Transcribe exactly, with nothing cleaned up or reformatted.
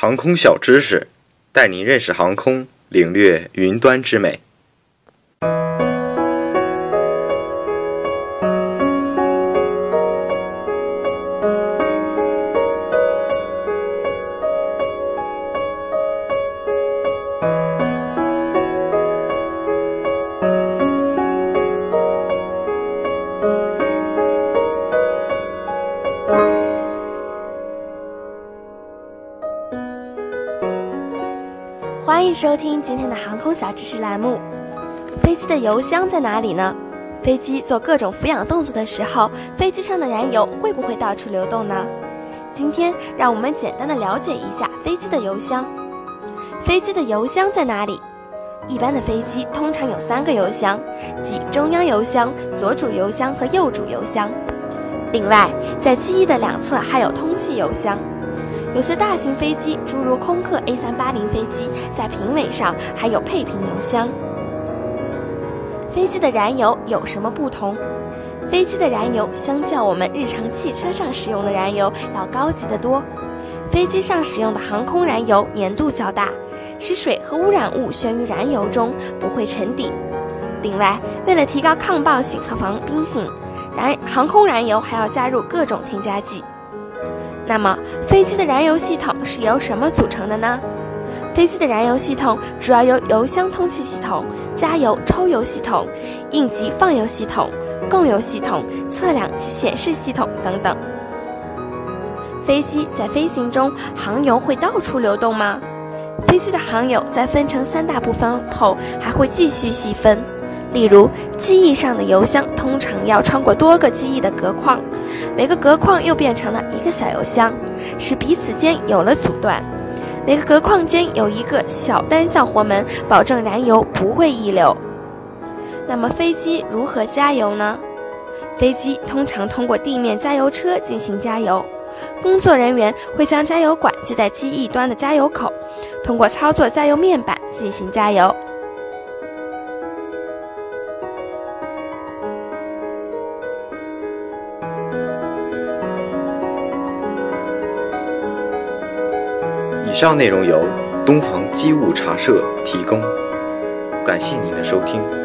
航空小知识，带您认识航空，领略云端之美。欢迎收听今天的航空小知识栏目。飞机的油箱在哪里呢？飞机做各种俯仰动作的时候，飞机上的燃油会不会到处流动呢？今天让我们简单的了解一下飞机的油箱。飞机的油箱在哪里？一般的飞机通常有三个油箱，即中央油箱、左主油箱和右主油箱。另外，在机翼的两侧还有通气油箱。有些大型飞机，诸如空客 A 三八零 飞机，在平尾上还有配平油箱。飞机的燃油有什么不同？飞机的燃油相较我们日常汽车上使用的燃油要高级得多。飞机上使用的航空燃油粘度较大，使水和污染物悬于燃油中，不会沉底。另外，为了提高抗爆性和防冰性，燃航空燃油还要加入各种添加剂。那么，飞机的燃油系统是由什么组成的呢？飞机的燃油系统主要由油箱通气系统、加油抽油系统、应急放油系统、供油系统、测量及显示系统等等。飞机在飞行中，航油会到处流动吗？飞机的航油在分成三大部分后，还会继续细分。例如，机翼上的油箱通常要穿过多个机翼的隔框，每个隔框又变成了一个小油箱，使彼此间有了阻断。每个隔框间有一个小单向活门，保证燃油不会溢流。那么，飞机如何加油呢？飞机通常通过地面加油车进行加油，工作人员会将加油管接在机翼端的加油口，通过操作加油面板进行加油。以上内容由东方机务茶社提供，感谢您的收听。